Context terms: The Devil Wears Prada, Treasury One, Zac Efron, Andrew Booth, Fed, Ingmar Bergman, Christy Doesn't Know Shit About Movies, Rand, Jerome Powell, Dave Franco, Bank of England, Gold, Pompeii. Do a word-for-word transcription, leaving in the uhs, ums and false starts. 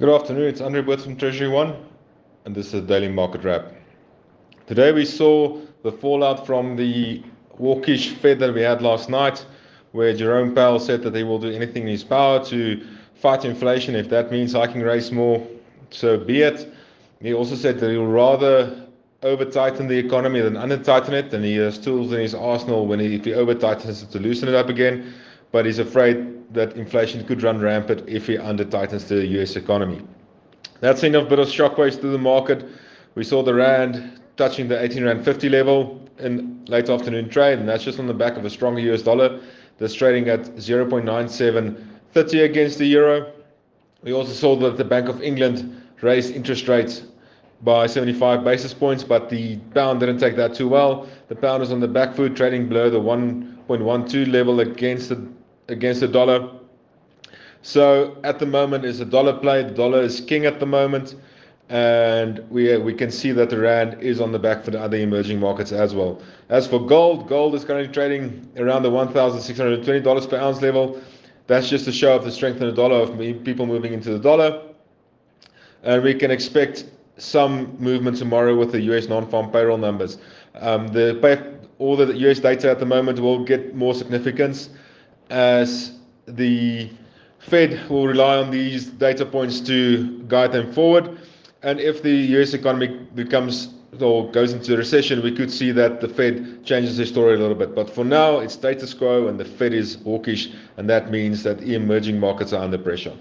Good afternoon, it's Andrew Booth from Treasury One, and this is Daily Market Wrap. Today we saw the fallout from the hawkish Fed that we had last night, where Jerome Powell said that he will do anything in his power to fight inflation. If that means hiking rates more, so be it. He also said that he will rather over-tighten the economy than under-tighten it, and he has tools in his arsenal when he, if he over-tightens it to loosen it up again, but he's afraid that inflation could run rampant if he under-tightens the U S economy. That's enough bit of shockwaves through the market. We saw the Rand touching the eighteen rand fifty level in late afternoon trade, and that's just on the back of a stronger U S dollar that's trading at zero point nine seven three zero against the euro. We also saw that the Bank of England raised interest rates by seventy-five basis points, but the pound didn't take that too well. The pound is on the back foot, trading below the one point one two level against the against the dollar. So at the moment is a dollar play. The dollar is king at the moment, and we we can see that the Rand is on the back for the other emerging markets as well. As for gold, gold is currently trading around the one thousand six hundred twenty dollars per ounce level. That's just a show of the strength in the dollar, of people moving into the dollar. And we can expect some movement tomorrow with the U S non-farm payroll numbers. Um, the pay, all the U S data at the moment will get more significance, as the Fed will rely on these data points to guide them forward. And if the U S economy becomes or goes into recession, we could see that the Fed changes the story a little bit. But for now, it's status quo and the Fed is hawkish, and that means that emerging markets are under pressure.